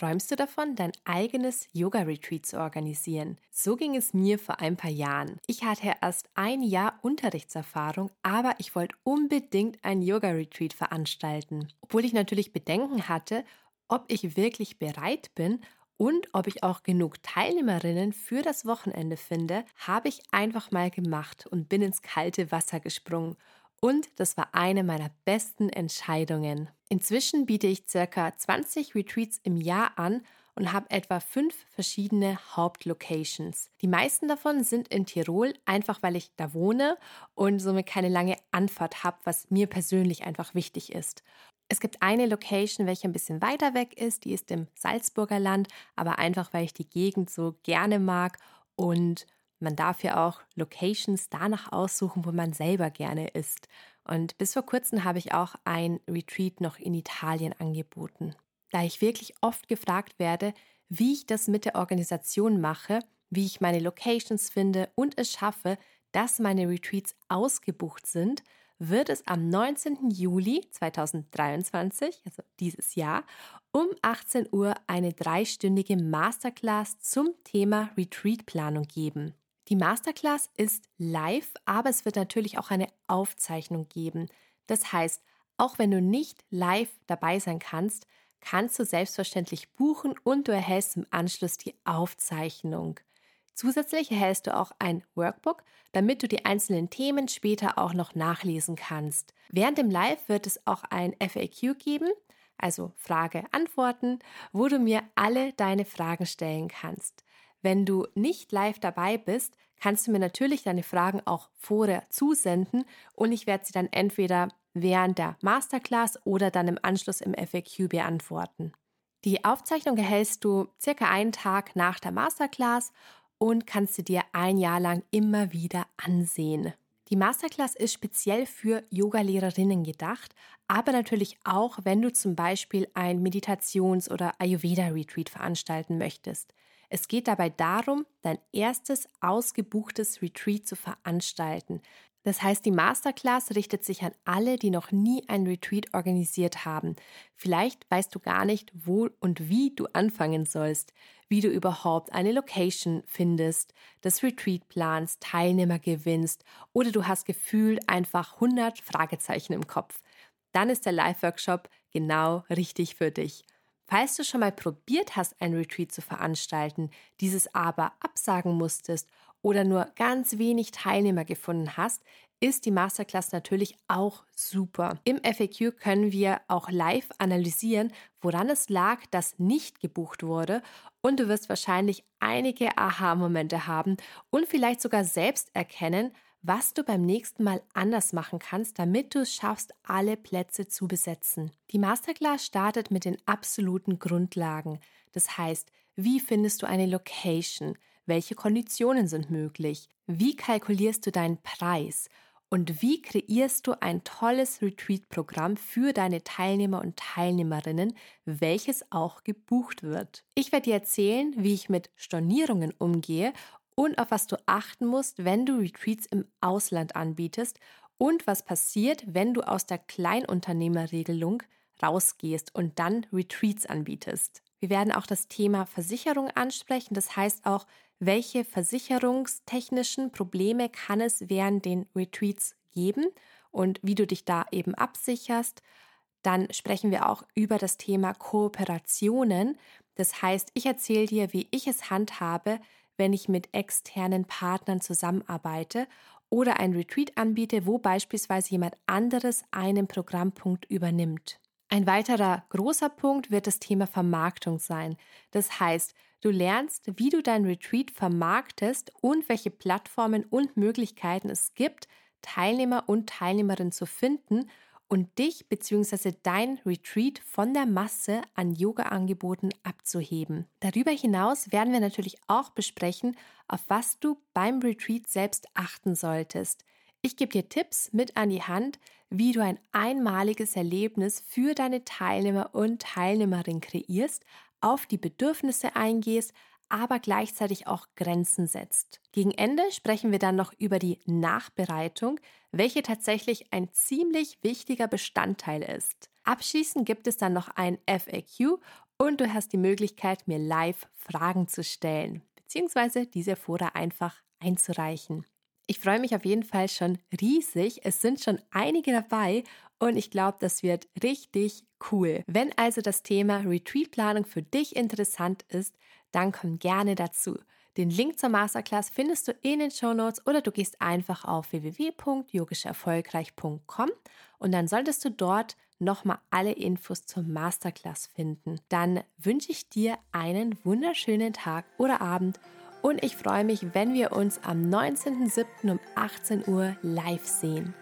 Träumst du davon, dein eigenes Yoga-Retreat zu organisieren? So ging es mir vor ein paar Jahren. Ich hatte erst ein Jahr Unterrichtserfahrung, aber ich wollte unbedingt ein Yoga-Retreat veranstalten. Obwohl ich natürlich Bedenken hatte, ob ich wirklich bereit bin und ob ich auch genug Teilnehmerinnen für das Wochenende finde, habe ich einfach mal gemacht und bin ins kalte Wasser gesprungen. Und das war eine meiner besten Entscheidungen. Inzwischen biete ich ca. 20 Retreats im Jahr an und habe etwa 5 verschiedene Hauptlocations. Die meisten davon sind in Tirol, einfach weil ich da wohne und somit keine lange Anfahrt habe, was mir persönlich einfach wichtig ist. Es gibt eine Location, welche ein bisschen weiter weg ist, die ist im Salzburger Land, aber einfach, weil ich die Gegend so gerne mag und man darf ja auch Locations danach aussuchen, wo man selber gerne ist. Und bis vor kurzem habe ich auch ein Retreat noch in Italien angeboten. Da ich wirklich oft gefragt werde, wie ich das mit der Organisation mache, wie ich meine Locations finde und es schaffe, dass meine Retreats ausgebucht sind, wird es am 19. Juli 2023, also dieses Jahr, um 18 Uhr eine 3-stündige Masterclass zum Thema Retreatplanung geben. Die Masterclass ist live, aber es wird natürlich auch eine Aufzeichnung geben. Das heißt, auch wenn du nicht live dabei sein kannst, kannst du selbstverständlich buchen und du erhältst im Anschluss die Aufzeichnung. Zusätzlich erhältst du auch ein Workbook, damit du die einzelnen Themen später auch noch nachlesen kannst. Während dem Live wird es auch ein FAQ geben, also Frage-Antworten, wo du mir alle deine Fragen stellen kannst. Wenn du nicht live dabei bist, kannst du mir natürlich deine Fragen auch vorher zusenden und ich werde sie dann entweder während der Masterclass oder dann im Anschluss im FAQ beantworten. Die Aufzeichnung erhältst du circa einen Tag nach der Masterclass und kannst du dir ein Jahr lang immer wieder ansehen. Die Masterclass ist speziell für Yogalehrerinnen gedacht, aber natürlich auch, wenn du zum Beispiel ein Meditations- oder Ayurveda-Retreat veranstalten möchtest. Es geht dabei darum, dein erstes ausgebuchtes Retreat zu veranstalten. Das heißt, die Masterclass richtet sich an alle, die noch nie ein Retreat organisiert haben. Vielleicht weißt du gar nicht, wo und wie du anfangen sollst, wie du überhaupt eine Location findest, das Retreat planst, Teilnehmer gewinnst oder du hast gefühlt einfach 100 Fragezeichen im Kopf. Dann ist der Live-Workshop genau richtig für dich. Falls du schon mal probiert hast, ein Retreat zu veranstalten, dieses aber absagen musstest oder nur ganz wenig Teilnehmer gefunden hast, ist die Masterclass natürlich auch super. Im FAQ können wir auch live analysieren, woran es lag, dass nicht gebucht wurde und du wirst wahrscheinlich einige Aha-Momente haben und vielleicht sogar selbst erkennen, was du beim nächsten Mal anders machen kannst, damit du es schaffst, alle Plätze zu besetzen. Die Masterclass startet mit den absoluten Grundlagen. Das heißt, wie findest du eine Location? Welche Konditionen sind möglich? Wie kalkulierst du deinen Preis? Und wie kreierst du ein tolles Retreat-Programm für deine Teilnehmer und Teilnehmerinnen, welches auch gebucht wird? Ich werde dir erzählen, wie ich mit Stornierungen umgehe und auf was du achten musst, wenn du Retreats im Ausland anbietest und was passiert, wenn du aus der Kleinunternehmerregelung rausgehst und dann Retreats anbietest. Wir werden auch das Thema Versicherung ansprechen, das heißt auch, welche versicherungstechnischen Probleme kann es während den Retreats geben und wie du dich da eben absicherst. Dann sprechen wir auch über das Thema Kooperationen, das heißt, ich erzähle dir, wie ich es handhabe, wenn ich mit externen Partnern zusammenarbeite oder ein Retreat anbiete, wo beispielsweise jemand anderes einen Programmpunkt übernimmt. Ein weiterer großer Punkt wird das Thema Vermarktung sein. Das heißt, du lernst, wie du dein Retreat vermarktest und welche Plattformen und Möglichkeiten es gibt, Teilnehmer und Teilnehmerinnen zu finden und dich bzw. dein Retreat von der Masse an Yoga-Angeboten abzuheben. Darüber hinaus werden wir natürlich auch besprechen, auf was du beim Retreat selbst achten solltest. Ich gebe dir Tipps mit an die Hand, wie du ein einmaliges Erlebnis für deine Teilnehmer und Teilnehmerinnen kreierst, auf die Bedürfnisse eingehst, aber gleichzeitig auch Grenzen setzt. Gegen Ende sprechen wir dann noch über die Nachbereitung, welche tatsächlich ein ziemlich wichtiger Bestandteil ist. Abschließend gibt es dann noch ein FAQ und du hast die Möglichkeit, mir live Fragen zu stellen, beziehungsweise diese Fora einfach einzureichen. Ich freue mich auf jeden Fall schon riesig. Es sind schon einige dabei und ich glaube, das wird richtig cool. Wenn also das Thema Retreatplanung für dich interessant ist, dann komm gerne dazu. Den Link zur Masterclass findest du in den Shownotes oder du gehst einfach auf www.yogischerfolgreich.com und dann solltest du dort nochmal alle Infos zur Masterclass finden. Dann wünsche ich dir einen wunderschönen Tag oder Abend. Und ich freue mich, wenn wir uns am 19.07. um 18 Uhr live sehen.